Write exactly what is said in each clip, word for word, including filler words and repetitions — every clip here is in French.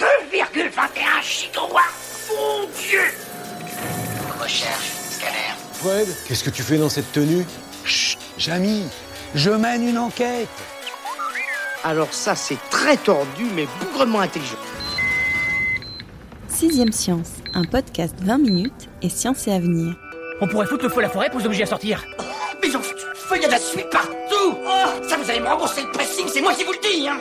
deux virgule vingt et un gigawatts. Mon Dieu! Recherche, scanner. Fred, qu'est-ce que tu fais dans cette tenue? Chut, Jamie, je mène une enquête. Alors ça, c'est très tordu, mais bougrement intelligent. Sixième Science, un podcast vingt minutes et Science et Avenir. On pourrait foutre le feu à la forêt pour les obliger à sortir. Oh, mais ils ont foutu le feu, il y a de la suie partout. Oh, ça, vous allez me rembourser le pressing, c'est moi qui vous le dis. Hein.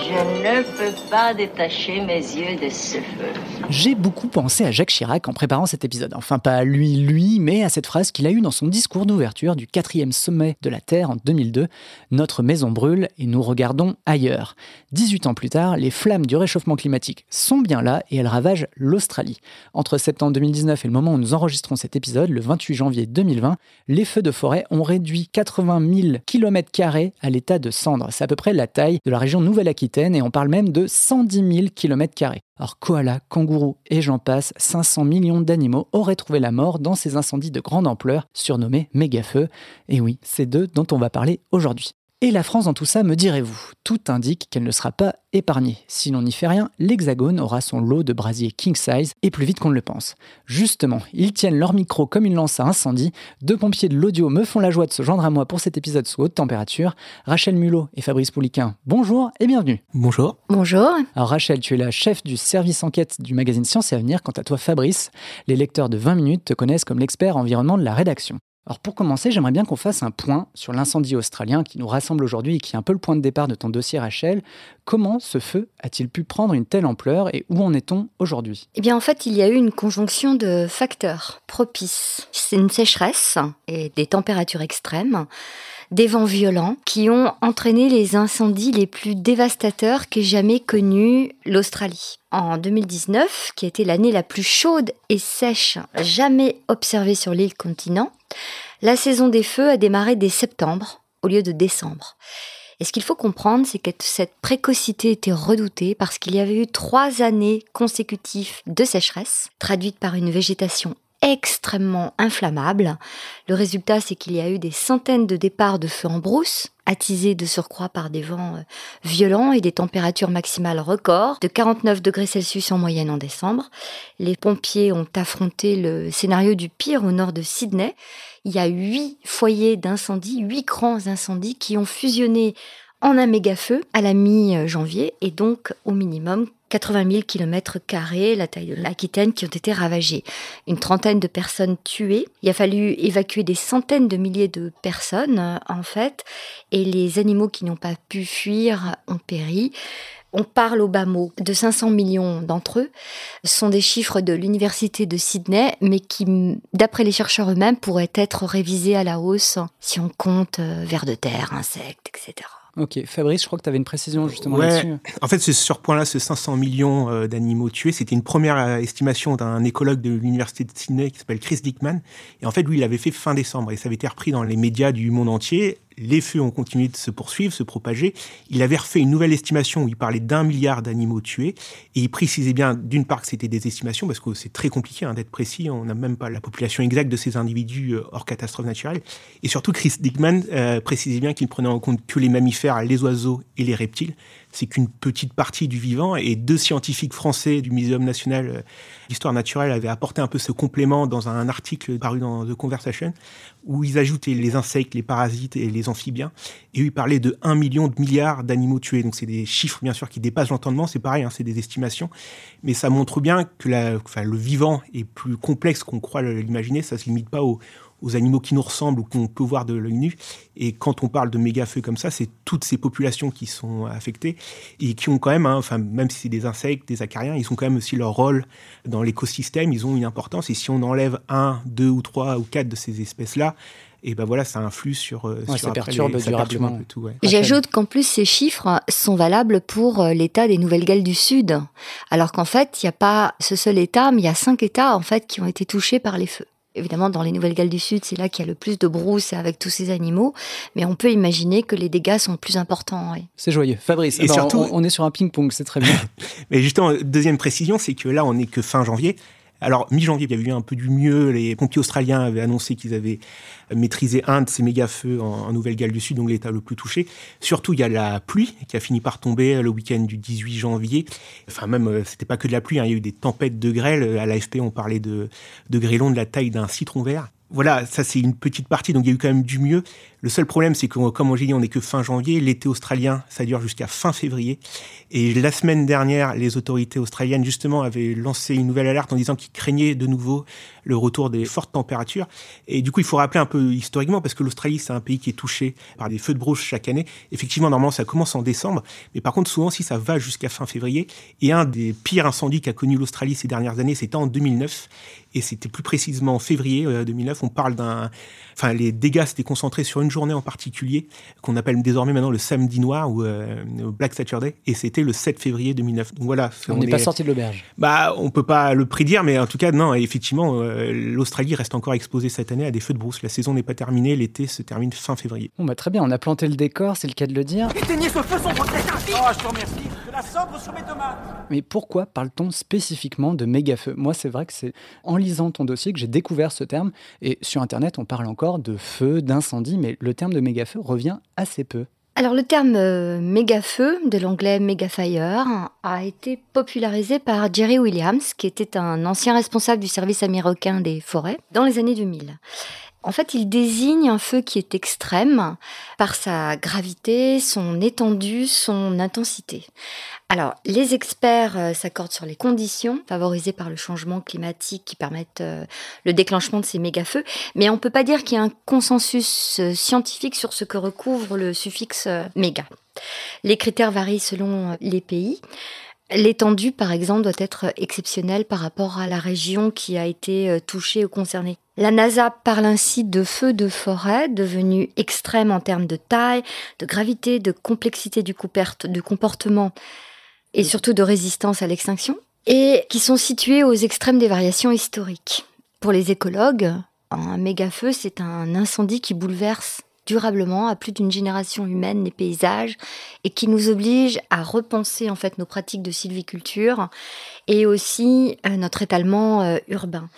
Je ne peux pas détacher mes yeux de ce feu. J'ai beaucoup pensé à Jacques Chirac en préparant cet épisode. Enfin, pas à lui, lui, mais à cette phrase qu'il a eue dans son discours d'ouverture du quatrième sommet de la Terre en deux mille deux. Notre maison brûle et nous regardons ailleurs. dix-huit ans plus tard, les flammes du réchauffement climatique sont bien là et elles ravagent l'Australie. Entre septembre deux mille dix-neuf et le moment où nous enregistrons cet épisode, le vingt-huit janvier deux mille vingt, les feux de forêt ont réduit quatre-vingt mille kilomètres carrés à l'état de cendres. C'est à peu près la taille de la région Nouvelle-Aquitaine et on parle même de cent dix mille kilomètres carrés. Alors koalas, kangourous et j'en passe, cinq cents millions d'animaux auraient trouvé la mort dans ces incendies de grande ampleur, surnommés mégafeux. Et oui, c'est d'eux dont on va parler aujourd'hui. Et la France dans tout ça, me direz-vous? Tout indique qu'elle ne sera pas épargnée. Si l'on n'y fait rien, l'Hexagone aura son lot de brasiers king size, et plus vite qu'on ne le pense. Justement, ils tiennent leur micro comme une lance à incendie. Deux pompiers de l'audio me font la joie de se joindre à moi pour cet épisode sous haute température. Rachel Mulot et Fabrice Pouliquin, bonjour et bienvenue. Bonjour. Bonjour. Alors Rachel, tu es la chef du service enquête du magazine Science et Avenir. Quant à toi Fabrice, les lecteurs de vingt minutes te connaissent comme l'expert environnement de la rédaction. Alors pour commencer, j'aimerais bien qu'on fasse un point sur l'incendie australien qui nous rassemble aujourd'hui et qui est un peu le point de départ de ton dossier, Rachel. Comment ce feu a-t-il pu prendre une telle ampleur et où en est-on aujourd'hui? Eh bien en fait, il y a eu une conjonction de facteurs propices. C'est une sécheresse et des températures extrêmes, des vents violents qui ont entraîné les incendies les plus dévastateurs qu'ait jamais connus l'Australie. En deux mille dix-neuf, qui était l'année la plus chaude et sèche jamais observée sur l'île continent, la saison des feux a démarré dès septembre au lieu de décembre. Et ce qu'il faut comprendre, c'est que cette précocité était redoutée parce qu'il y avait eu trois années consécutives de sécheresse, traduite par une végétation extrêmement inflammable. Le résultat, c'est qu'il y a eu des centaines de départs de feux en brousse, attisés de surcroît par des vents violents et des températures maximales records, de quarante-neuf degrés Celsius en moyenne en décembre. Les pompiers ont affronté le scénario du pire au nord de Sydney. Il y a huit foyers d'incendie, huit grands incendies qui ont fusionné en un méga-feu à la mi-janvier et donc au minimum quatre-vingt mille kilomètres carrés, la taille de l'Aquitaine, qui ont été ravagés. Une trentaine de personnes tuées. Il a fallu évacuer des centaines de milliers de personnes, en fait. Et les animaux qui n'ont pas pu fuir ont péri. On parle au bas mot de cinq cents millions d'entre eux. Ce sont des chiffres de l'université de Sydney, mais qui, d'après les chercheurs eux-mêmes, pourraient être révisés à la hausse si on compte vers de terre, insectes, et cetera. Ok, Fabrice, je crois que tu avais une précision justement ouais. là-dessus. En fait, ce, sur point-là, ce cinq cents millions d'animaux tués, c'était une première estimation d'un écologue de l'université de Sydney qui s'appelle Chris Dickman. Et en fait, lui, il l'avait fait fin décembre et ça avait été repris dans les médias du monde entier. Les feux ont continué de se poursuivre, se propager. Il avait refait une nouvelle estimation où il parlait d'un milliard d'animaux tués. Et il précisait bien, d'une part, que c'était des estimations, parce que c'est très compliqué hein, d'être précis. On n'a même pas la population exacte de ces individus hors catastrophe naturelle. Et surtout, Chris Dickman euh, précisait bien qu'il prenait en compte que les mammifères, les oiseaux et les reptiles. C'est qu'une petite partie du vivant et deux scientifiques français du Muséum national d'histoire naturelle avaient apporté un peu ce complément dans un article paru dans The Conversation où ils ajoutaient les insectes, les parasites et les amphibiens et ils parlaient de un million de milliards d'animaux tués. Donc c'est des chiffres bien sûr qui dépassent l'entendement, c'est pareil, hein, c'est des estimations, mais ça montre bien que la, enfin, le vivant est plus complexe qu'on croit l'imaginer, ça ne se limite pas aux aux animaux qui nous ressemblent ou qu'on peut voir de l'œil nu. Et quand on parle de méga-feux comme ça, c'est toutes ces populations qui sont affectées et qui ont quand même, hein, enfin, même si c'est des insectes, des acariens, ils ont quand même aussi leur rôle dans l'écosystème, ils ont une importance. Et si on enlève un, deux ou trois ou quatre de ces espèces-là, et ben voilà, ça influe sur, ouais, sur ça après perturbe les, ça perturbe un peu tout. Ouais. J'ajoute qu'en plus ces chiffres sont valables pour l'État des Nouvelles-Galles du Sud, alors qu'en fait il n'y a pas ce seul État, mais il y a cinq États en fait qui ont été touchés par les feux. Évidemment, dans les Nouvelles-Galles du Sud, c'est là qu'il y a le plus de brousse avec tous ces animaux. Mais on peut imaginer que les dégâts sont plus importants. Oui. C'est joyeux. Fabrice, et ben surtout, on, on est sur un ping-pong, c'est très bien. Mais justement, deuxième précision, c'est que là, on n'est que fin janvier. Alors, mi-janvier, il y avait eu un peu du mieux. Les pompiers australiens avaient annoncé qu'ils avaient maîtrisé un de ces méga-feux en, en Nouvelle-Galles du Sud, donc l'État le plus touché. Surtout, il y a la pluie qui a fini par tomber le week-end du dix-huit janvier. Enfin, même, c'était pas que de la pluie, hein, il y a eu des tempêtes de grêle. À l'A F P, on parlait de, de grêlons de la taille d'un citron vert. Voilà, ça, c'est une petite partie, donc il y a eu quand même du mieux. Le seul problème, c'est que, comme on l'a dit, on n'est que fin janvier. L'été australien, ça dure jusqu'à fin février. Et la semaine dernière, les autorités australiennes, justement, avaient lancé une nouvelle alerte en disant qu'ils craignaient de nouveau le retour des fortes températures. Et du coup, il faut rappeler un peu historiquement, parce que l'Australie, c'est un pays qui est touché par des feux de brousse chaque année. Effectivement, normalement, ça commence en décembre. Mais par contre, souvent, si ça va jusqu'à fin février. Et un des pires incendies qu'a connu l'Australie ces dernières années, c'était en deux mille neuf. Et c'était plus précisément en février deux mille neuf. On parle d'un... Enfin, les dégâts s'étaient concentrés sur une journée en particulier, qu'on appelle désormais maintenant le samedi noir ou euh, Black Saturday. Et c'était le sept février deux mille neuf. Donc voilà. On n'est pas sorti de l'auberge. Bah, on ne peut pas le prédire, mais en tout cas, non. Et effectivement, euh, l'Australie reste encore exposée cette année à des feux de brousse. La saison n'est pas terminée. L'été se termine fin février. Bon, bah, très bien. On a planté le décor, c'est le cas de le dire. Éteignez ce feu sans votre énergie ! Oh, je te remercie. De la cendre sur mes tomates. Mais pourquoi parle-t-on spécifiquement de méga-feu ? Moi, c'est vrai que c'est en lisant ton dossier que j'ai découvert ce terme. Et sur Internet, on parle encore de feu, d'incendie, mais le terme de méga-feu revient assez peu. Alors, le terme euh, méga-feu, de l'anglais mega-fire, a été popularisé par Jerry Williams, qui était un ancien responsable du service américain des forêts, dans les années deux mille. En fait, il désigne un feu qui est extrême par sa gravité, son étendue, son intensité. Alors, les experts s'accordent sur les conditions favorisées par le changement climatique qui permettent le déclenchement de ces méga-feux, mais on ne peut pas dire qu'il y a un consensus scientifique sur ce que recouvre le suffixe « méga ». Les critères varient selon les pays. L'étendue, par exemple, doit être exceptionnelle par rapport à la région qui a été touchée ou concernée. La NASA parle ainsi de feux de forêt devenus extrêmes en termes de taille, de gravité, de complexité du comportement et surtout de résistance à l'extinction, et qui sont situés aux extrêmes des variations historiques. Pour les écologues, un méga-feu, c'est un incendie qui bouleverse durablement à plus d'une génération humaine les paysages et qui nous oblige à repenser en fait nos pratiques de sylviculture et aussi euh, notre étalement euh, urbain.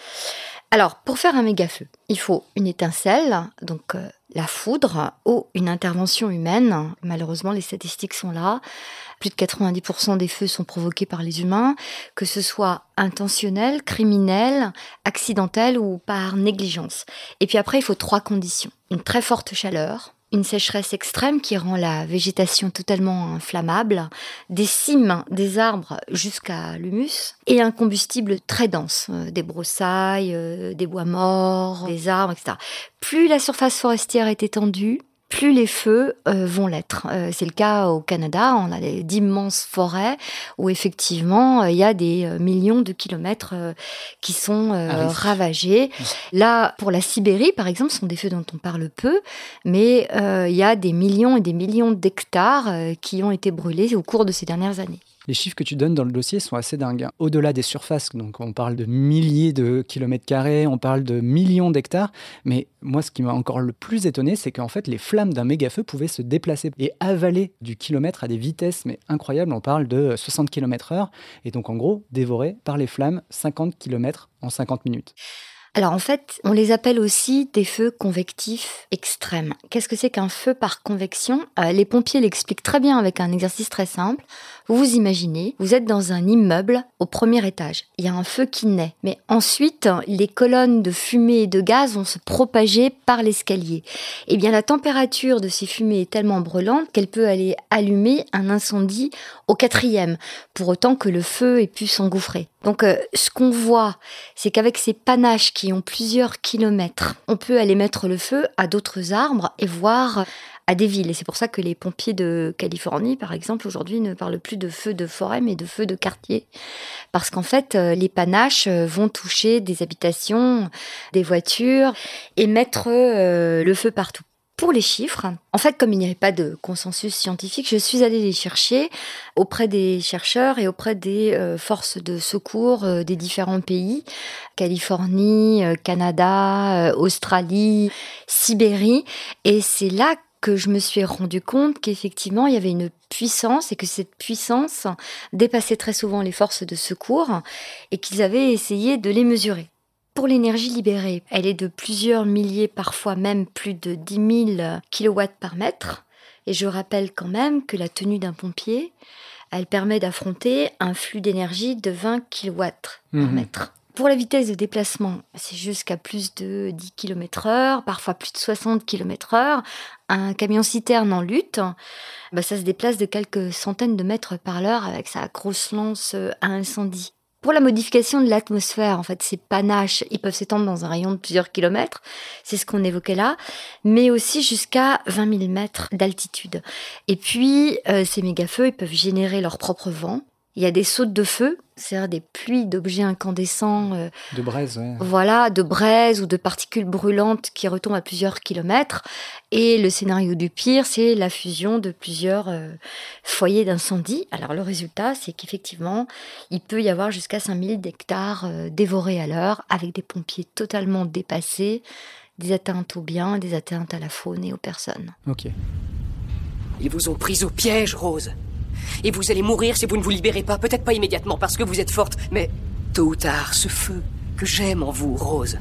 Alors, pour faire un méga-feu, il faut une étincelle, donc euh, la foudre, ou une intervention humaine. Malheureusement, les statistiques sont là. Plus de quatre-vingt-dix pour cent des feux sont provoqués par les humains, que ce soit intentionnel, criminel, accidentel ou par négligence. Et puis après, il faut trois conditions. Une très forte chaleur, une sécheresse extrême qui rend la végétation totalement inflammable, des cimes des arbres jusqu'à l'humus, et un combustible très dense, des broussailles, des bois morts, des arbres, et cetera. Plus la surface forestière est étendue, plus les feux euh, vont l'être. Euh, c'est le cas au Canada, on a des, d'immenses forêts où effectivement il euh, y a des euh, millions de kilomètres euh, qui sont euh, ah oui. ravagés. Là, pour la Sibérie, par exemple, ce sont des feux dont on parle peu, mais il euh, y a des millions et des millions d'hectares euh, qui ont été brûlés au cours de ces dernières années. Les chiffres que tu donnes dans le dossier sont assez dingues. Au-delà des surfaces, donc on parle de milliers de kilomètres carrés, on parle de millions d'hectares, mais moi, ce qui m'a encore le plus étonné, c'est qu'en fait, les flammes d'un méga-feu pouvaient se déplacer et avaler du kilomètre à des vitesses, mais incroyables, on parle de soixante kilomètres heure, et donc en gros, dévoré par les flammes cinquante kilomètres en cinquante minutes. Alors en fait, on les appelle aussi des feux convectifs extrêmes. Qu'est-ce que c'est qu'un feu par convection ? euh, Les pompiers l'expliquent très bien avec un exercice très simple. Vous vous imaginez, vous êtes dans un immeuble au premier étage. Il y a un feu qui naît. Mais ensuite, les colonnes de fumée et de gaz vont se propager par l'escalier. Eh bien, la température de ces fumées est tellement brûlante qu'elle peut aller allumer un incendie au quatrième, pour autant que le feu ait pu s'engouffrer. Donc, euh, ce qu'on voit, c'est qu'avec ces panaches qui ont plusieurs kilomètres, on peut aller mettre le feu à d'autres arbres et voire à des villes. Et c'est pour ça que les pompiers de Californie, par exemple, aujourd'hui ne parlent plus de feux de forêt, mais de feux de quartier. Parce qu'en fait, les panaches vont toucher des habitations, des voitures et mettre euh, le feu partout. Pour les chiffres, en fait, comme il n'y avait pas de consensus scientifique, je suis allée les chercher auprès des chercheurs et auprès des euh, forces de secours euh, des différents pays, Californie, euh, Canada, euh, Australie, Sibérie. Et c'est là que je me suis rendu compte qu'effectivement, il y avait une puissance et que cette puissance dépassait très souvent les forces de secours et qu'ils avaient essayé de les mesurer. Pour l'énergie libérée, elle est de plusieurs milliers, parfois même plus de dix mille kilowatts par mètre. Et je rappelle quand même que la tenue d'un pompier, elle permet d'affronter un flux d'énergie de vingt kilowatts mmh. par mètre. Pour la vitesse de déplacement, c'est jusqu'à plus de dix kilomètres heure, parfois plus de soixante kilomètres heure. Un camion-citerne en lutte, bah ça se déplace de quelques centaines de mètres par l'heure avec sa grosse lance à incendie. Pour la modification de l'atmosphère, en fait, ces panaches, ils peuvent s'étendre dans un rayon de plusieurs kilomètres, c'est ce qu'on évoquait là, mais aussi jusqu'à vingt mille mètres d'altitude. Et puis, euh, ces mégafeux, ils peuvent générer leur propre vent. Il y a des sautes de feu, c'est-à-dire des pluies d'objets incandescents. Euh, de braise, oui. Voilà, de braise ou de particules brûlantes qui retombent à plusieurs kilomètres. Et le scénario du pire, c'est la fusion de plusieurs euh, foyers d'incendie. Alors, le résultat, c'est qu'effectivement, il peut y avoir jusqu'à cinq mille hectares euh, dévorés à l'heure, avec des pompiers totalement dépassés, des atteintes aux biens, des atteintes à la faune et aux personnes. Ok. Ils vous ont pris au piège, Rose. Et vous allez mourir si vous ne vous libérez pas. Peut-être pas immédiatement, parce que vous êtes forte. Mais tôt ou tard, ce feu que j'aime en vous, Rose,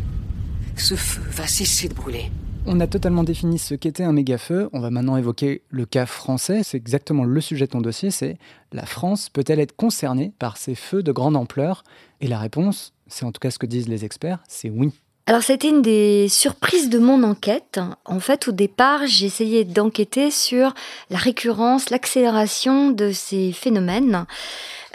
ce feu va cesser de brûler. On a totalement défini ce qu'était un méga-feu. On va maintenant évoquer le cas français. C'est exactement le sujet de ton dossier. C'est la France peut-elle être concernée par ces feux de grande ampleur? Et la réponse, c'est en tout cas ce que disent les experts, c'est oui. Alors, c'était une des surprises de mon enquête. En fait, au départ, j'ai essayé d'enquêter sur la récurrence, l'accélération de ces phénomènes.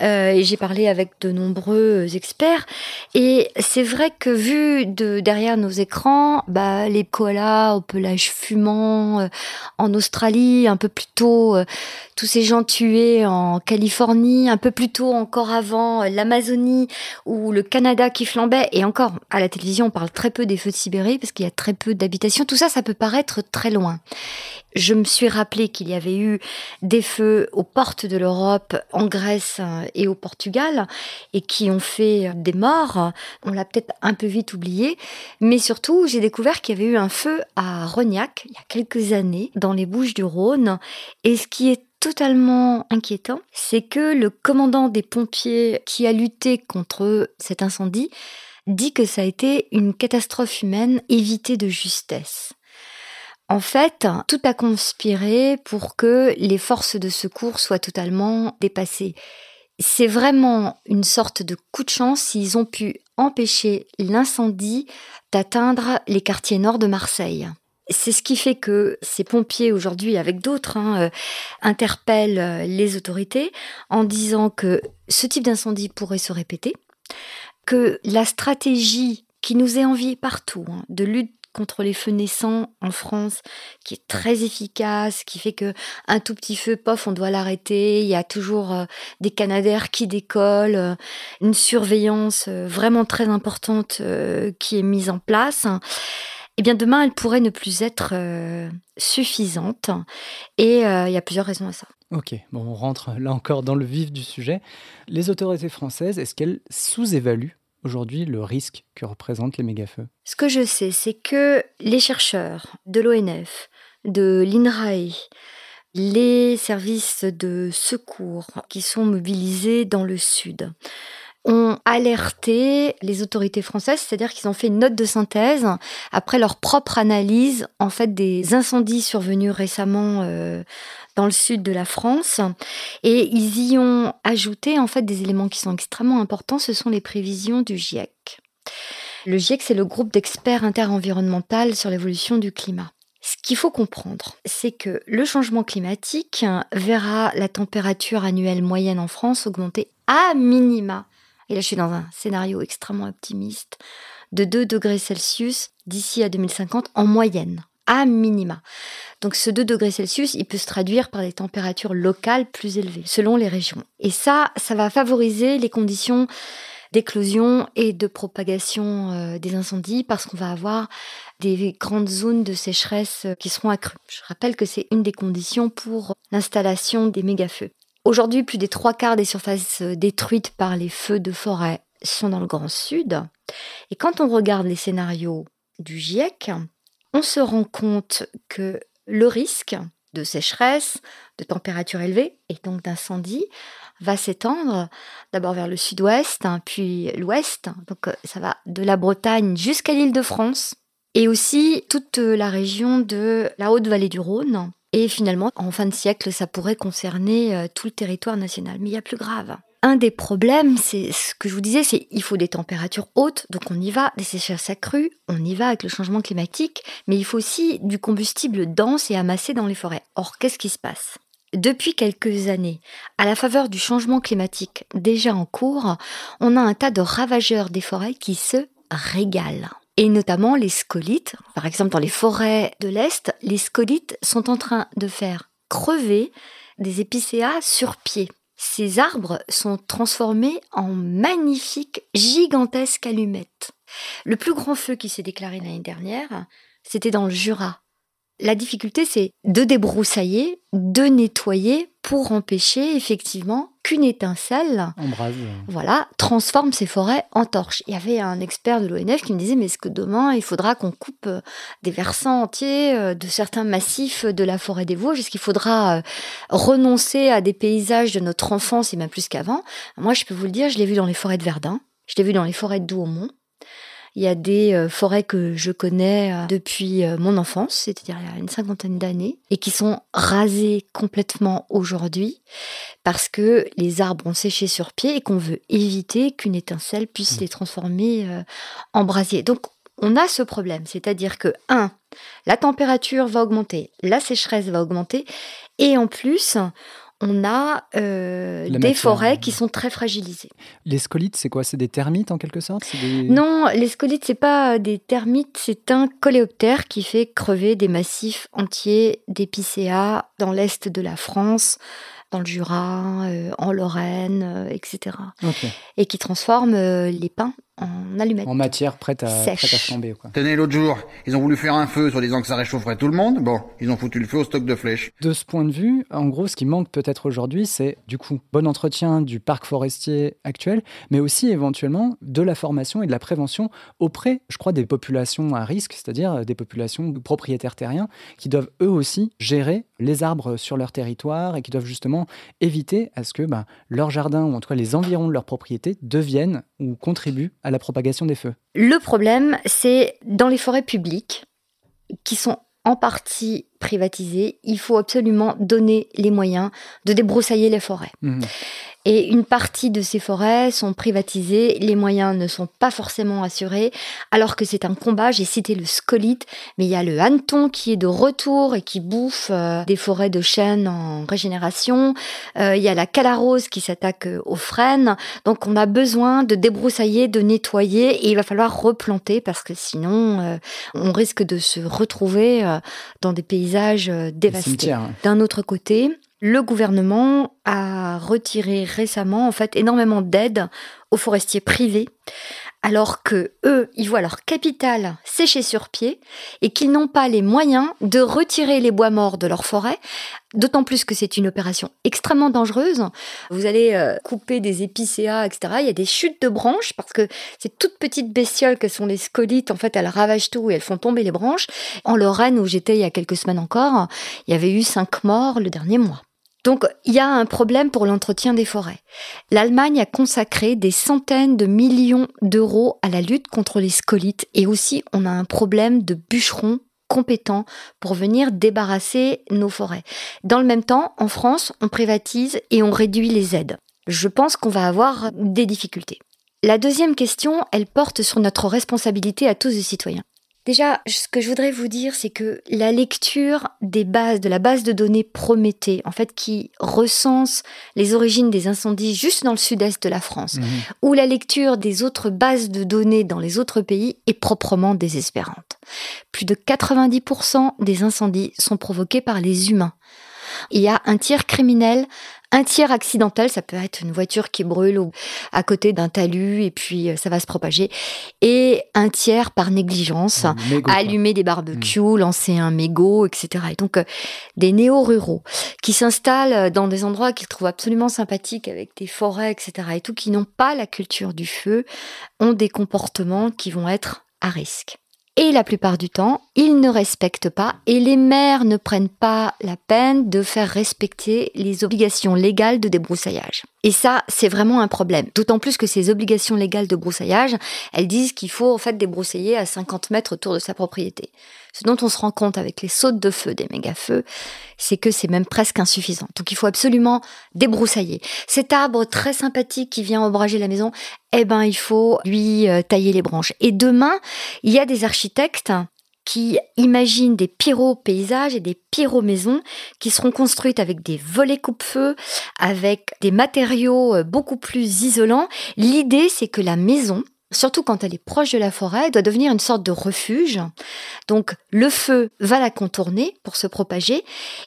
Euh, et j'ai parlé avec de nombreux experts. Et c'est vrai que vu de derrière nos écrans, bah, les koalas au pelage fumant euh, en Australie, un peu plus tôt, euh, tous ces gens tués en Californie, un peu plus tôt encore avant, euh, l'Amazonie ou le Canada qui flambait. Et encore, à la télévision, on parle très peu des feux de Sibérie parce qu'il y a très peu d'habitations. Tout ça, ça peut paraître très loin. Je me suis rappelé qu'il y avait eu des feux aux portes de l'Europe, en Grèce et au Portugal, et qui ont fait des morts. On l'a peut-être un peu vite oublié. Mais surtout, j'ai découvert qu'il y avait eu un feu à Rognac, il y a quelques années, dans les Bouches-du-Rhône. Et ce qui est totalement inquiétant, c'est que le commandant des pompiers qui a lutté contre cet incendie dit que ça a été une catastrophe humaine évitée de justesse. En fait, tout a conspiré pour que les forces de secours soient totalement dépassées. C'est vraiment une sorte de coup de chance s'ils ont pu empêcher l'incendie d'atteindre les quartiers nord de Marseille. C'est ce qui fait que ces pompiers aujourd'hui, avec d'autres, hein, interpellent les autorités en disant que ce type d'incendie pourrait se répéter, que la stratégie qui nous est enviée partout, hein, de lutte contre les feux naissants en France, qui est très efficace, qui fait que un tout petit feu, pof, on doit l'arrêter, il y a toujours euh, des canadaires qui décollent, euh, une surveillance euh, vraiment très importante euh, qui est mise en place, hein. Eh bien, demain, elle pourrait ne plus être euh, suffisante. Et euh, il y a plusieurs raisons à ça. Ok, bon, on rentre là encore dans le vif du sujet. Les autorités françaises, est-ce qu'elles sous-évaluent aujourd'hui le risque que représentent les mégafeux? Ce que je sais, c'est que les chercheurs de l'O N F, de l'I N R A E, les services de secours qui sont mobilisés dans le sud, ont alerté les autorités françaises, c'est-à-dire qu'ils ont fait une note de synthèse après leur propre analyse en fait des incendies survenus récemment euh, dans le sud de la France, et ils y ont ajouté en fait des éléments qui sont extrêmement importants. Ce sont les prévisions du GIEC. Le GIEC, c'est le groupe d'experts interenvironnemental sur l'évolution du climat. Ce qu'il faut comprendre, c'est que le changement climatique verra la température annuelle moyenne en France augmenter à minima et là je suis dans un scénario extrêmement optimiste, de deux degrés Celsius d'ici à deux mille cinquante en moyenne, à minima. Donc ce deux degrés Celsius, il peut se traduire par des températures locales plus élevées, selon les régions. Et ça, ça va favoriser les conditions d'éclosion et de propagation euh, des incendies, parce qu'on va avoir des grandes zones de sécheresse qui seront accrues. Je rappelle que c'est une des conditions pour l'installation des méga-feux. Aujourd'hui, plus des trois quarts des surfaces détruites par les feux de forêt sont dans le Grand Sud. Et quand on regarde les scénarios du GIEC, on se rend compte que le risque de sécheresse, de température élevée et donc d'incendie va s'étendre d'abord vers le sud-ouest, hein, puis l'ouest. Donc ça va de la Bretagne jusqu'à l'île de France et aussi toute la région de la Haute-Vallée du Rhône. Et finalement, en fin de siècle, ça pourrait concerner tout le territoire national. Mais il y a plus grave. Un des problèmes, c'est ce que je vous disais, c'est qu'il faut des températures hautes, donc on y va, des sécheresses accrues, on y va avec le changement climatique, mais il faut aussi du combustible dense et amassé dans les forêts. Or, qu'est-ce qui se passe ? Depuis quelques années, à la faveur du changement climatique déjà en cours, on a un tas de ravageurs des forêts qui se régalent. Et notamment les scolites. Par exemple, dans les forêts de l'Est, les scolites sont en train de faire crever des épicéas sur pied. Ces arbres sont transformés en magnifiques, gigantesques allumettes. Le plus grand feu qui s'est déclaré l'année dernière, c'était dans le Jura. La difficulté, c'est de débroussailler, de nettoyer pour empêcher effectivement qu'une étincelle embrase. Voilà, transforme ces forêts en torches. Il y avait un expert de l'O N F qui me disait « Mais est-ce que demain, il faudra qu'on coupe des versants entiers de certains massifs de la forêt des Vosges? Est-ce qu'il faudra renoncer à des paysages de notre enfance et même plus qu'avant ?» Moi, je peux vous le dire, je l'ai vu dans les forêts de Verdun, je l'ai vu dans les forêts de Douaumont. Il y a des forêts que je connais depuis mon enfance, c'est-à-dire il y a une cinquantaine d'années, et qui sont rasées complètement aujourd'hui parce que les arbres ont séché sur pied et qu'on veut éviter qu'une étincelle puisse les transformer en brasier. Donc, on a ce problème, c'est-à-dire que, un, la température va augmenter, la sécheresse va augmenter, et en plus, on a euh, des matière, forêts ouais. qui sont très fragilisées. Les scolites, c'est quoi ? C'est des termites en quelque sorte ? C'est des... Non, les scolites, c'est pas des termites, c'est un coléoptère qui fait crever des massifs entiers d'épicéas dans l'est de la France, dans le Jura, euh, en Lorraine, euh, et cetera. Okay. Et qui transforme euh, les pins en allumettes. En matière prête à, prête à flamber. Quoi. Tenez, l'autre jour, ils ont voulu faire un feu, sur disant que ça réchaufferait tout le monde. Bon, ils ont foutu le feu au stock de flèches. De ce point de vue, en gros, ce qui manque peut-être aujourd'hui, c'est du coup, bon entretien du parc forestier actuel, mais aussi éventuellement de la formation et de la prévention auprès, je crois, des populations à risque, c'est-à-dire des populations propriétaires terriens qui doivent eux aussi gérer les arbres sur leur territoire et qui doivent justement éviter à ce que bah, leur jardin, ou en tout cas les environs de leur propriété, deviennent ou contribuent à la propagation des feux. Le problème, c'est dans les forêts publiques, qui sont en partie privatisées, il faut absolument donner les moyens de débroussailler les forêts. Mmh. Et une partie de ces forêts sont privatisées, les moyens ne sont pas forcément assurés, alors que c'est un combat. J'ai cité le scolite, mais il y a le hanneton qui est de retour et qui bouffe euh, des forêts de chênes en régénération. Euh, il y a la calarose qui s'attaque euh, aux frênes. Donc on a besoin de débroussailler, de nettoyer, et il va falloir replanter, parce que sinon euh, on risque de se retrouver euh, dans des paysages euh, dévastés. D'un autre côté, le gouvernement a retiré récemment en fait énormément d'aides aux forestiers privés, alors que eux, ils voient leur capital sécher sur pied et qu'ils n'ont pas les moyens de retirer les bois morts de leur forêt, d'autant plus que c'est une opération extrêmement dangereuse. Vous allez euh, couper des épicéas, et cetera. Il y a des chutes de branches parce que ces toutes petites bestioles que sont les scolites, en fait, elles ravagent tout et elles font tomber les branches. En Lorraine, où j'étais il y a quelques semaines encore, il y avait eu cinq morts le dernier mois. Donc, il y a un problème pour l'entretien des forêts. L'Allemagne a consacré des centaines de millions d'euros à la lutte contre les scolites. Et aussi, on a un problème de bûcherons compétents pour venir débarrasser nos forêts. Dans le même temps, en France, on privatise et on réduit les aides. Je pense qu'on va avoir des difficultés. La deuxième question, elle porte sur notre responsabilité à tous les citoyens. Déjà, ce que je voudrais vous dire, c'est que la lecture des bases, de la base de données Prométhée, en fait, qui recense les origines des incendies juste dans le sud-est de la France, mmh. ou la lecture des autres bases de données dans les autres pays, est proprement désespérante. Plus de quatre-vingt-dix pour cent des incendies sont provoqués par les humains. Il y a un tiers criminel, un tiers accidentel, ça peut être une voiture qui brûle au, à côté d'un talus et puis ça va se propager, et un tiers par négligence, mégot, allumer quoi. Des barbecues, mmh. lancer un mégot, et cetera. Et donc euh, des néo-ruraux qui s'installent dans des endroits qu'ils trouvent absolument sympathiques avec des forêts, et cetera. Et tout, qui n'ont pas la culture du feu, ont des comportements qui vont être à risque. Et la plupart du temps, ils ne respectent pas et les maires ne prennent pas la peine de faire respecter les obligations légales de débroussaillage. Et ça, c'est vraiment un problème. D'autant plus que ces obligations légales de broussaillage, elles disent qu'il faut en fait débroussailler à cinquante mètres autour de sa propriété. Ce dont on se rend compte avec les sautes de feu des méga-feux, c'est que c'est même presque insuffisant. Donc il faut absolument débroussailler. Cet arbre très sympathique qui vient ombrager la maison, eh ben il faut lui tailler les branches. Et demain, il y a des architectes qui imaginent des pyro-paysages et des pyro-maisons qui seront construites avec des volets coupe-feu, avec des matériaux beaucoup plus isolants. L'idée, c'est que la maison, surtout quand elle est proche de la forêt, doit devenir une sorte de refuge. Donc, le feu va la contourner pour se propager.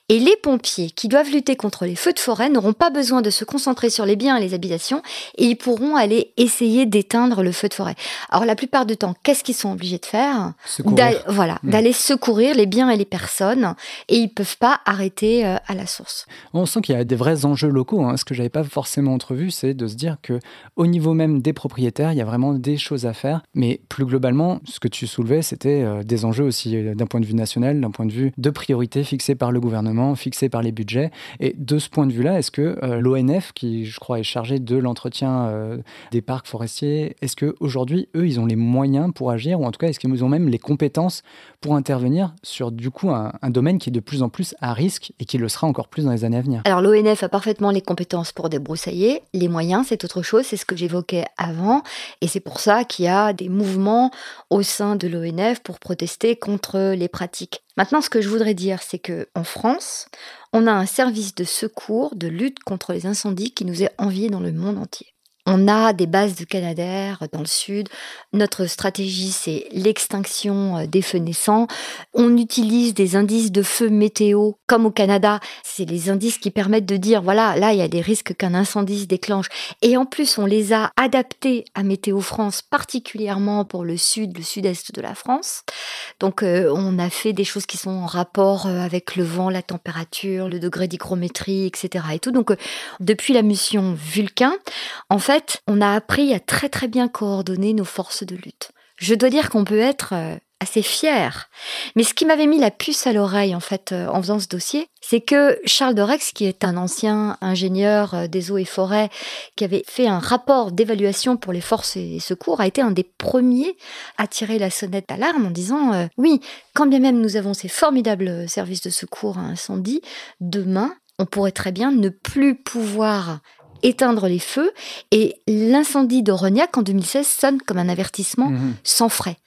Et les pompiers qui doivent lutter contre les feux de forêt n'auront pas besoin de se concentrer sur les biens et les habitations. Et ils pourront aller essayer d'éteindre le feu de forêt. Alors, la plupart du temps, qu'est-ce qu'ils sont obligés de faire ? D'aller, voilà, mmh. d'aller secourir les biens et les personnes. Et ils ne peuvent pas arrêter euh, à la source. On sent qu'il y a des vrais enjeux locaux. Hein. Ce que je n'avais pas forcément entrevu, c'est de se dire qu'au niveau même des propriétaires, il y a vraiment des choses à faire. Mais plus globalement, ce que tu soulevais, c'était des enjeux aussi d'un point de vue national, d'un point de vue de priorité fixée par le gouvernement, fixée par les budgets. Et de ce point de vue-là, est-ce que euh, l'O N F, qui je crois est chargé de l'entretien euh, des parcs forestiers, est-ce qu'aujourd'hui, eux, ils ont les moyens pour agir, ou en tout cas, est-ce qu'ils ont même les compétences pour intervenir sur du coup un, un domaine qui est de plus en plus à risque et qui le sera encore plus dans les années à venir ? Alors l'O N F a parfaitement les compétences pour débroussailler. Les moyens, c'est autre chose, c'est ce que j'évoquais avant. Et c'est pour ça qu'il y a des mouvements au sein de l'O N F pour protester contre les pratiques. Maintenant, ce que je voudrais dire, c'est qu'en France, on a un service de secours, de lutte contre les incendies qui nous est envié dans le monde entier. On a des bases de Canadair dans le sud. Notre stratégie, c'est l'extinction des feux naissants. On utilise des indices de feu météo, comme au Canada. C'est les indices qui permettent de dire, voilà, là, il y a des risques qu'un incendie se déclenche. Et en plus, on les a adaptés à Météo France, particulièrement pour le sud, le sud-est de la France. Donc, euh, on a fait des choses qui sont en rapport avec le vent, la température, le degré d'hygrométrie, et cetera. Et tout. Donc, euh, depuis la mission Vulcain, en fait, En fait, on a appris à très très bien coordonner nos forces de lutte. Je dois dire qu'on peut être assez fier. Mais ce qui m'avait mis la puce à l'oreille en fait en faisant ce dossier, c'est que Charles de Rex, qui est un ancien ingénieur des eaux et forêts, qui avait fait un rapport d'évaluation pour les forces et secours, a été un des premiers à tirer la sonnette d'alarme en disant euh, « Oui, quand bien même nous avons ces formidables services de secours à incendie, demain, on pourrait très bien ne plus pouvoir éteindre les feux, et l'incendie de Rognac en deux mille seize sonne comme un avertissement mmh. sans frais.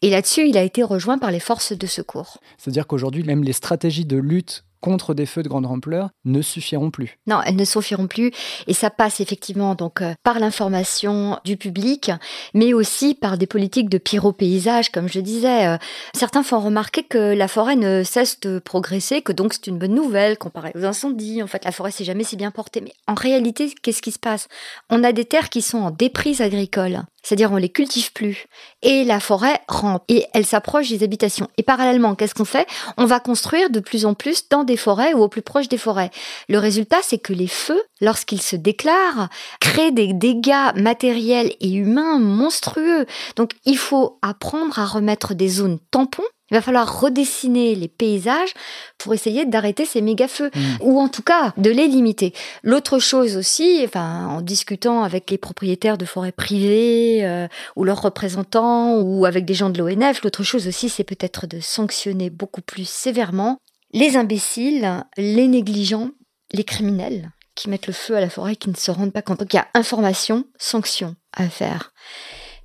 Et là-dessus, il a été rejoint par les forces de secours. C'est-à-dire qu'aujourd'hui, même les stratégies de lutte contre des feux de grande ampleur ne suffiront plus. Non, elles ne suffiront plus. Et ça passe effectivement donc par l'information du public, mais aussi par des politiques de pyro-paysage, comme je disais. Certains font remarquer que la forêt ne cesse de progresser, que donc c'est une bonne nouvelle comparée aux incendies. En fait, la forêt s'est jamais si bien portée. Mais en réalité, qu'est-ce qui se passe ? On a des terres qui sont en déprise agricole. C'est-à-dire on les cultive plus et la forêt rampe et elle s'approche des habitations. Et parallèlement, qu'est-ce qu'on fait ? On va construire de plus en plus dans des forêts ou au plus proche des forêts. Le résultat, c'est que les feux, lorsqu'ils se déclarent, créent des dégâts matériels et humains monstrueux. Donc il faut apprendre à remettre des zones tampons. Il va falloir redessiner les paysages pour essayer d'arrêter ces méga-feux, mmh. ou en tout cas de les limiter. L'autre chose aussi, enfin, en discutant avec les propriétaires de forêts privées euh, ou leurs représentants ou avec des gens de l'O N F, l'autre chose aussi, c'est peut-être de sanctionner beaucoup plus sévèrement les imbéciles, les négligents, les criminels qui mettent le feu à la forêt et qui ne se rendent pas compte. Donc il y a information, sanction à faire.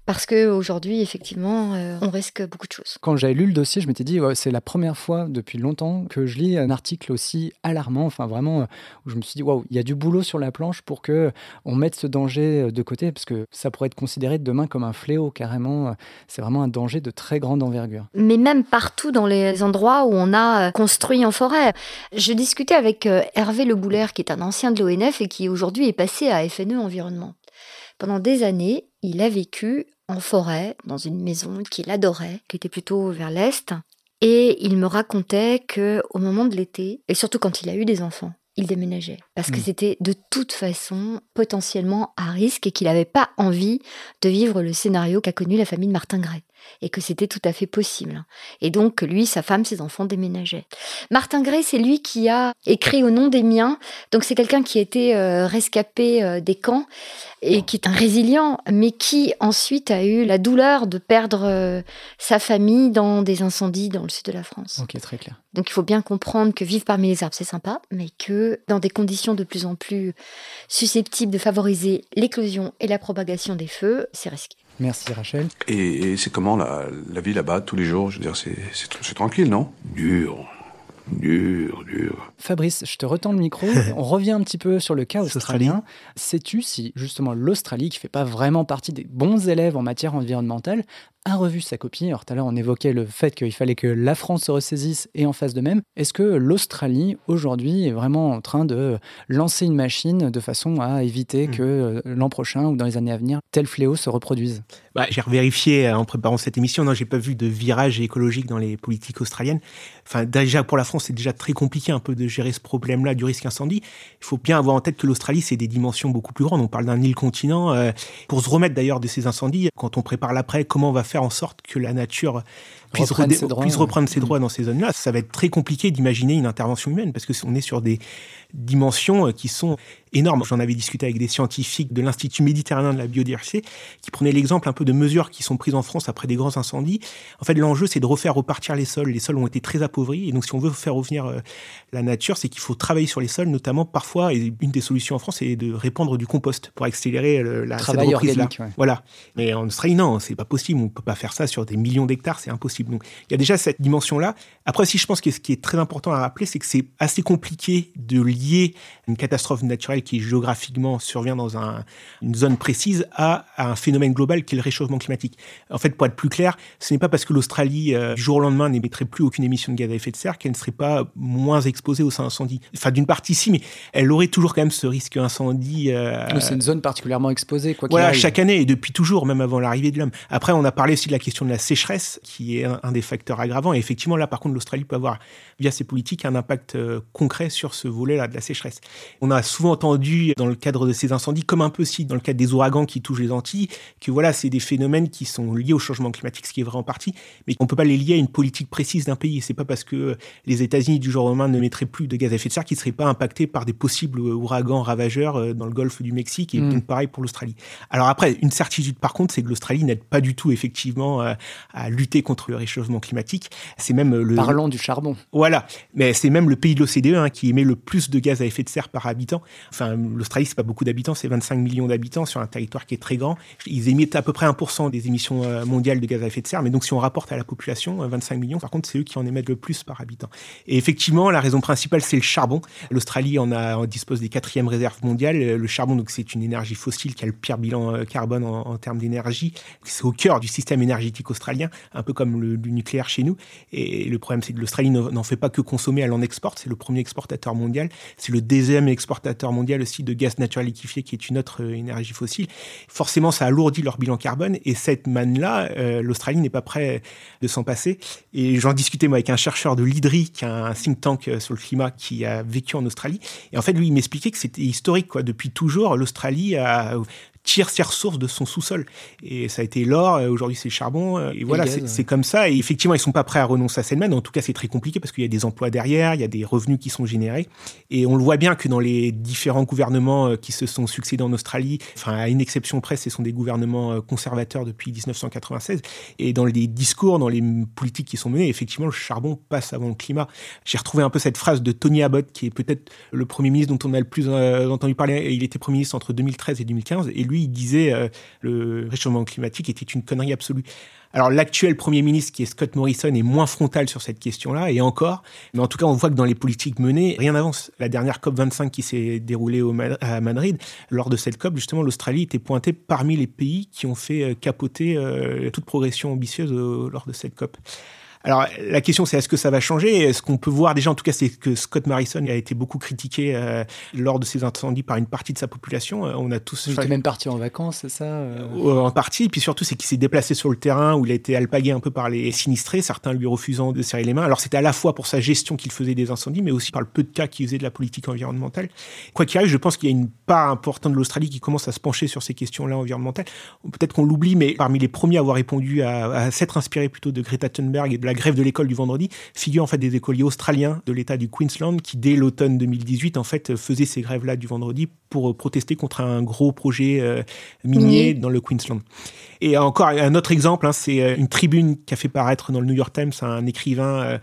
parce qu'aujourd'hui, effectivement, euh, on risque beaucoup de choses. Quand j'avais lu le dossier, je m'étais dit, ouais, c'est la première fois depuis longtemps que je lis un article aussi alarmant, enfin vraiment, euh, où je me suis dit, waouh, il y a du boulot sur la planche pour qu'on mette ce danger de côté, parce que ça pourrait être considéré demain comme un fléau, carrément. C'est vraiment un danger de très grande envergure. Mais même partout dans les endroits où on a construit en forêt. Je discutais avec Hervé Le Boulaire, qui est un ancien de l'O N F et qui aujourd'hui est passé à F N E Environnement. Pendant des années, il a vécu en forêt, dans une maison qu'il adorait, qui était plutôt vers l'est. Et il me racontait qu'au moment de l'été, et surtout quand il a eu des enfants, il déménageait. Parce que mmh. c'était de toute façon potentiellement à risque et qu'il n'avait pas envie de vivre le scénario qu'a connu la famille de Martin Gray. Et que c'était tout à fait possible. Et donc, lui, sa femme, ses enfants déménageaient. Martin Gray, c'est lui qui a écrit Au nom des miens. Donc, c'est quelqu'un qui a été euh, rescapé euh, des camps et qui est un résilient, mais qui ensuite a eu la douleur de perdre euh, sa famille dans des incendies dans le sud de la France. Ok, très clair. Donc, il faut bien comprendre que vivre parmi les arbres, c'est sympa, mais que dans des conditions de plus en plus susceptibles de favoriser l'éclosion et la propagation des feux, c'est risqué. Merci Rachel. Et, et c'est comment la, la vie là-bas, tous les jours? Je veux dire, c'est, c'est, c'est tranquille, non? Dur, dur, dur. Fabrice, je te retends le micro. On revient un petit peu sur le cas australien. Sais-tu si, justement, l'Australie, qui ne fait pas vraiment partie des bons élèves en matière environnementale, a revu sa copie? Alors, tout à l'heure, on évoquait le fait qu'il fallait que la France se ressaisisse et en fasse de même. Est-ce que l'Australie, aujourd'hui, est vraiment en train de lancer une machine de façon à éviter mmh. que l'an prochain ou dans les années à venir, tel fléau se reproduise? bah, J'ai revérifié en préparant cette émission. Non, je n'ai pas vu de virage écologique dans les politiques australiennes. Enfin, déjà, pour la France, c'est déjà très compliqué un peu de gérer ce problème-là du risque incendie. Il faut bien avoir en tête que l'Australie, c'est des dimensions beaucoup plus grandes. On parle d'un île-continent. Euh, pour se remettre d'ailleurs de ces incendies, quand on prépare l'après, comment on va faire en sorte que la nature puisse reprendre, redé- ses, droits, puisse reprendre ouais. ses droits dans ces zones-là. Ça va être très compliqué d'imaginer une intervention humaine parce qu'on est sur des dimensions qui sont énormes. J'en avais discuté avec des scientifiques de l'Institut méditerranéen de la biodiversité qui prenaient l'exemple un peu de mesures qui sont prises en France après des grands incendies. En fait, l'enjeu, c'est de refaire repartir les sols. Les sols ont été très appauvris et donc si on veut faire revenir la nature, c'est qu'il faut travailler sur les sols, notamment parfois, et une des solutions en France, c'est de répandre du compost pour accélérer le, la, cette reprise-là. Ouais. Voilà. Mais en Australie, non, c'est pas possible. On peut pas faire ça sur des millions d'hectares, c'est impossible. Donc, il y a déjà cette dimension-là. Après aussi, je pense que ce qui est très important à rappeler, c'est que c'est assez compliqué de lier une catastrophe naturelle qui géographiquement survient dans un, une zone précise à, à un phénomène global qui est le réchauffement climatique. En fait, pour être plus clair, ce n'est pas parce que l'Australie, euh, du jour au lendemain, n'émettrait plus aucune émission de gaz à effet de serre qu'elle ne serait pas moins exposée aux incendies. Enfin, d'une partie, si, mais elle aurait toujours quand même ce risque incendie. Euh, c'est une zone particulièrement exposée, quoi qu'il voilà, arrive. Chaque année et depuis toujours, même avant l'arrivée de l'homme. Après, on a parlé aussi de la question de la sécheresse, qui est un des facteurs aggravants. Et effectivement, là, par contre, l'Australie peut avoir, via ses politiques, un impact concret sur ce volet-là de la sécheresse. On a souvent entendu, dans le cadre de ces incendies, comme un peu aussi dans le cadre des ouragans qui touchent les Antilles, que voilà, c'est des phénomènes qui sont liés au changement climatique, ce qui est vrai en partie, mais on ne peut pas les lier à une politique précise d'un pays. Ce n'est pas parce que les États-Unis du jour au lendemain ne mettraient plus de gaz à effet de serre qu'ils ne seraient pas impactés par des possibles ouragans ravageurs dans le golfe du Mexique, et mmh. donc pareil pour l'Australie. Alors après, une certitude, par contre, c'est que l'Australie n'aide pas du tout effectivement euh, à lutter contre le réchauffement climatique. C'est même le... Parlons du charbon. Voilà, mais c'est même le pays de l'O C D E hein, qui émet le plus de gaz à effet de serre par habitant. Enfin, l'Australie, c'est pas beaucoup d'habitants, c'est vingt-cinq millions d'habitants sur un territoire qui est très grand. Ils émettent à peu près un pour cent des émissions mondiales de gaz à effet de serre, mais donc si on rapporte à la population, vingt-cinq millions, par contre, c'est eux qui en émettent le plus par habitant. Et effectivement, la raison principale, c'est le charbon. L'Australie en a, en dispose des quatrièmes réserves mondiales. Le charbon, donc, c'est une énergie fossile qui a le pire bilan carbone en, en termes d'énergie. C'est au cœur du système énergétique australien, un peu comme le, le nucléaire chez nous. Et le problème, c'est que l'Australie n'en fait pas que consommer, elle en exporte. C'est le premier exportateur mondial. C'est le deuxième exportateur mondial aussi de gaz naturel liquéfié, qui est une autre euh, énergie fossile. Forcément, ça alourdit leur bilan carbone. Et cette manne-là, euh, l'Australie n'est pas prête de s'en passer. Et j'en discutais moi, avec un chercheur de l'I D R I, qui est un think tank sur le climat, qui a vécu en Australie. Et en fait, lui, il m'expliquait que c'était historique, quoi. Depuis toujours, l'Australie a... tire ses ressources de son sous-sol. Et ça a été l'or, aujourd'hui c'est le charbon, et voilà, et gaz, c'est, ouais. c'est comme ça. Et effectivement, ils ne sont pas prêts à renoncer à cette manne. En tout cas, c'est très compliqué parce qu'il y a des emplois derrière, il y a des revenus qui sont générés. Et on le voit bien que dans les différents gouvernements qui se sont succédés en Australie, enfin, à une exception près, ce sont des gouvernements conservateurs depuis dix-neuf cent quatre-vingt-seize. Et dans les discours, dans les politiques qui sont menées, effectivement, le charbon passe avant le climat. J'ai retrouvé un peu cette phrase de Tony Abbott, qui est peut-être le premier ministre dont on a le plus euh, entendu parler. Il était premier ministre entre deux mille treize et deux mille quinze. Et lui, lui, il disait euh, le réchauffement climatique était une connerie absolue. Alors, l'actuel Premier ministre, qui est Scott Morrison, est moins frontal sur cette question-là, et encore. Mais en tout cas, on voit que dans les politiques menées, rien n'avance. La dernière COP vingt-cinq qui s'est déroulée au Ma- à Madrid, lors de cette COP, justement, l'Australie était pointée parmi les pays qui ont fait capoter euh, toute progression ambitieuse euh, lors de cette COP. Alors, la question, c'est est-ce que ça va changer? Ce qu'on peut voir déjà, en tout cas, c'est que Scott Morrison a été beaucoup critiqué euh, lors de ces incendies par une partie de sa population. Euh, on a tous... Il était même parti en vacances, c'est ça euh, En partie. Et puis surtout, c'est qu'il s'est déplacé sur le terrain où il a été alpagué un peu par les sinistrés, certains lui refusant de serrer les mains. Alors, c'était à la fois pour sa gestion qu'il faisait des incendies, mais aussi par le peu de cas qu'il faisait de la politique environnementale. Quoi qu'il arrive, je pense qu'il y a une part importante de l'Australie qui commence à se pencher sur ces questions-là environnementales. Peut-être qu'on l'oublie, mais parmi les premiers à avoir répondu, à, à s'être inspiré plutôt de Greta Thunberg et de la grève de l'école du vendredi, figure en fait des écoliers australiens de l'État du Queensland qui, dès l'automne deux mille dix-huit, en fait, faisaient ces grèves-là du vendredi pour protester contre un gros projet euh, minier mmh. dans le Queensland. Et encore un autre exemple, hein, c'est une tribune qu'a fait paraître dans le New York Times un écrivain euh,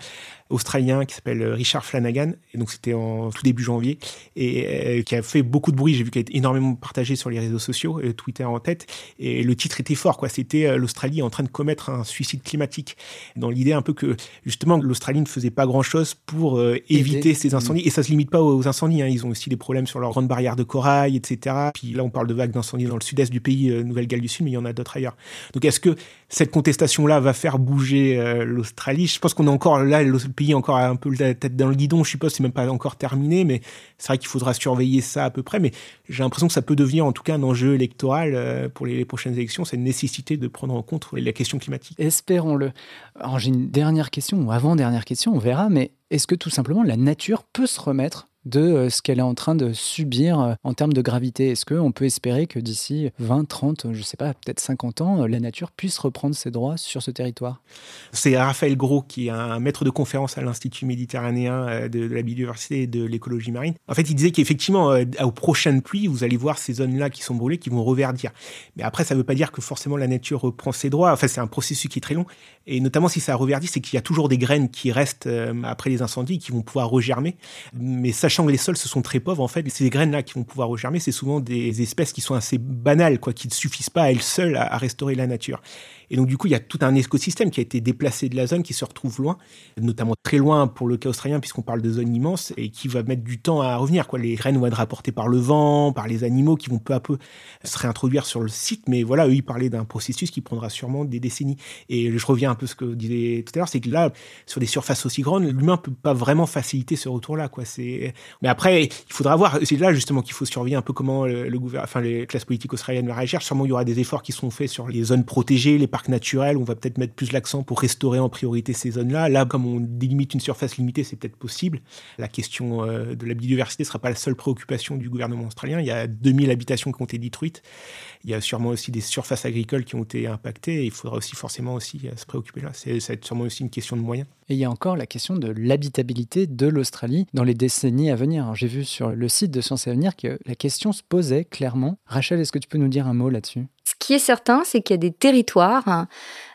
australien qui s'appelle Richard Flanagan, et donc c'était en tout début janvier, et euh, qui a fait beaucoup de bruit. J'ai vu qu'elle a été énormément partagée sur les réseaux sociaux, euh, Twitter en tête, et le titre était fort, quoi. C'était euh, l'Australie en train de commettre un suicide climatique, dans l'idée un peu que justement l'Australie ne faisait pas grand-chose pour euh, éviter Aider. ces incendies, et ça ne se limite pas aux incendies, hein. Ils ont aussi des problèmes sur leur grande barrière de corail, et cetera. Puis là, on parle de vagues d'incendies dans le sud-est du pays, euh, Nouvelle-Galles du Sud, mais il y en a d'autres ailleurs. Donc est-ce que cette contestation-là va faire bouger euh, l'Australie? Je pense qu'on est encore là, le pays encore un peu la tête dans le guidon, je ne sais pas, c'est même pas encore terminé, mais c'est vrai qu'il faudra surveiller ça à peu près, mais j'ai l'impression que ça peut devenir en tout cas un enjeu électoral euh, pour les, les prochaines élections, c'est une nécessité de prendre en compte la question climatique. Espérons-le. Alors j'ai une dernière question, ou avant-dernière question, on verra, mais est-ce que tout simplement la nature peut se remettre de ce qu'elle est en train de subir en termes de gravité? Est-ce qu'on peut espérer que d'ici vingt, trente, je sais pas, peut-être cinquante ans, la nature puisse reprendre ses droits sur ce territoire? C'est Raphaël Gros, qui est un maître de conférence à l'Institut méditerranéen de la biodiversité et de l'écologie marine. En fait, il disait qu'effectivement, aux prochaines pluies, vous allez voir ces zones-là qui sont brûlées, qui vont reverdir. Mais après, ça ne veut pas dire que forcément la nature reprend ses droits. Enfin, c'est un processus qui est très long. Et notamment, si ça reverdit, c'est qu'il y a toujours des graines qui restent après les incendies, qui vont pouvoir regermer. Mais ça, sachant que les sols, ce sont très pauvres, en fait, ces graines-là qui vont pouvoir regermer, c'est souvent des espèces qui sont assez banales, quoi, qui ne suffisent pas à elles seules à, à restaurer la nature. Et donc, du coup, il y a tout un écosystème qui a été déplacé de la zone, qui se retrouve loin, notamment très loin pour le cas australien, puisqu'on parle de zones immenses, et qui va mettre du temps à revenir, quoi. Les graines vont être rapportées par le vent, par les animaux qui vont peu à peu se réintroduire sur le site. Mais voilà, eux, ils parlaient d'un processus qui prendra sûrement des décennies. Et je reviens un peu à ce que vous disiez tout à l'heure, c'est que là, sur des surfaces aussi grandes, l'humain ne peut pas vraiment faciliter ce retour-là, quoi. C'est... Mais après, il faudra voir. C'est là justement qu'il faut surveiller un peu comment le, le gouvernement, enfin les classes politiques australiennes vont réagir. Sûrement, il y aura des efforts qui seront faits sur les zones protégées, les parcs naturels. On va peut-être mettre plus l'accent pour restaurer en priorité ces zones-là. Là, comme on délimite une surface limitée, c'est peut-être possible. La question euh, de la biodiversité ne sera pas la seule préoccupation du gouvernement australien. Il y a deux mille habitations qui ont été détruites. Il y a sûrement aussi des surfaces agricoles qui ont été impactées. Et il faudra aussi forcément aussi se préoccuper là. C'est, ça va être sûrement aussi une question de moyens. Et il y a encore la question de l'habitabilité de l'Australie dans les décennies à venir. Alors, j'ai vu sur le site de Science et Avenir que la question se posait clairement. Rachel, est-ce que tu peux nous dire un mot là-dessus? Ce qui est certain, c'est qu'il y a des territoires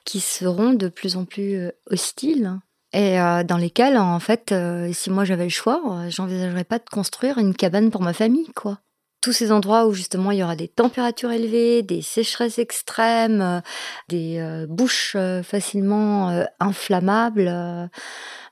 qui seront de plus en plus hostiles et dans lesquels, en fait, si moi j'avais le choix, j'envisagerais pas de construire une cabane pour ma famille, quoi. Tous ces endroits où justement il y aura des températures élevées, des sécheresses extrêmes, euh, des euh, bouches euh, facilement euh, inflammables, euh,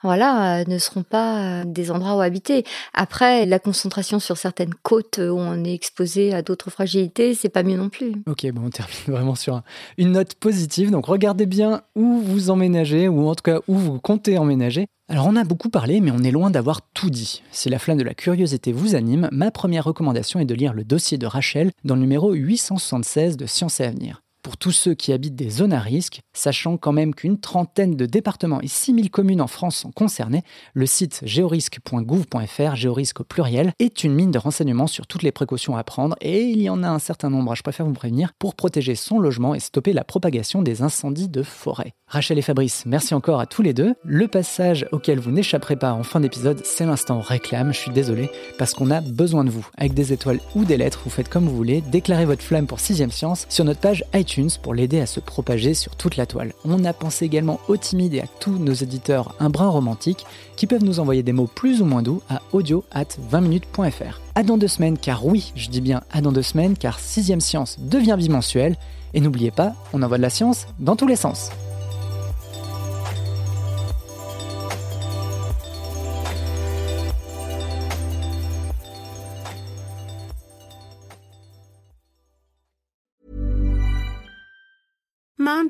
voilà, euh, ne seront pas euh, des endroits où habiter. Après, la concentration sur certaines côtes où on est exposé à d'autres fragilités, c'est pas mieux non plus. Ok, bon, on termine vraiment sur un, une note positive. Donc regardez bien où vous emménagez, ou en tout cas où vous comptez emménager. Alors on a beaucoup parlé, mais on est loin d'avoir tout dit. Si la flamme de la curiosité vous anime, ma première recommandation est de lire le dossier de Rachel dans le numéro huit cent soixante-seize de Science et Avenir. Pour tous ceux qui habitent des zones à risque, sachant quand même qu'une trentaine de départements et six mille communes en France sont concernés, le site géorisque point gouv point fr, géorisque au pluriel, est une mine de renseignements sur toutes les précautions à prendre, et il y en a un certain nombre, je préfère vous prévenir, pour protéger son logement et stopper la propagation des incendies de forêt. Rachel et Fabrice, merci encore à tous les deux. Le passage auquel vous n'échapperez pas en fin d'épisode, c'est l'instant réclame, je suis désolé, parce qu'on a besoin de vous. Avec des étoiles ou des lettres, vous faites comme vous voulez, déclarez votre flamme pour Sixième Science sur notre page iTunes. iTunes pour l'aider à se propager sur toute la toile. On a pensé également aux timides et à tous nos éditeurs un brin romantique qui peuvent nous envoyer des mots plus ou moins doux à audio arobase vingt minutes point f r. À dans deux semaines, car oui, je dis bien à dans deux semaines, car Sixième Science devient bimensuel. Et n'oubliez pas, on envoie de la science dans tous les sens. Mom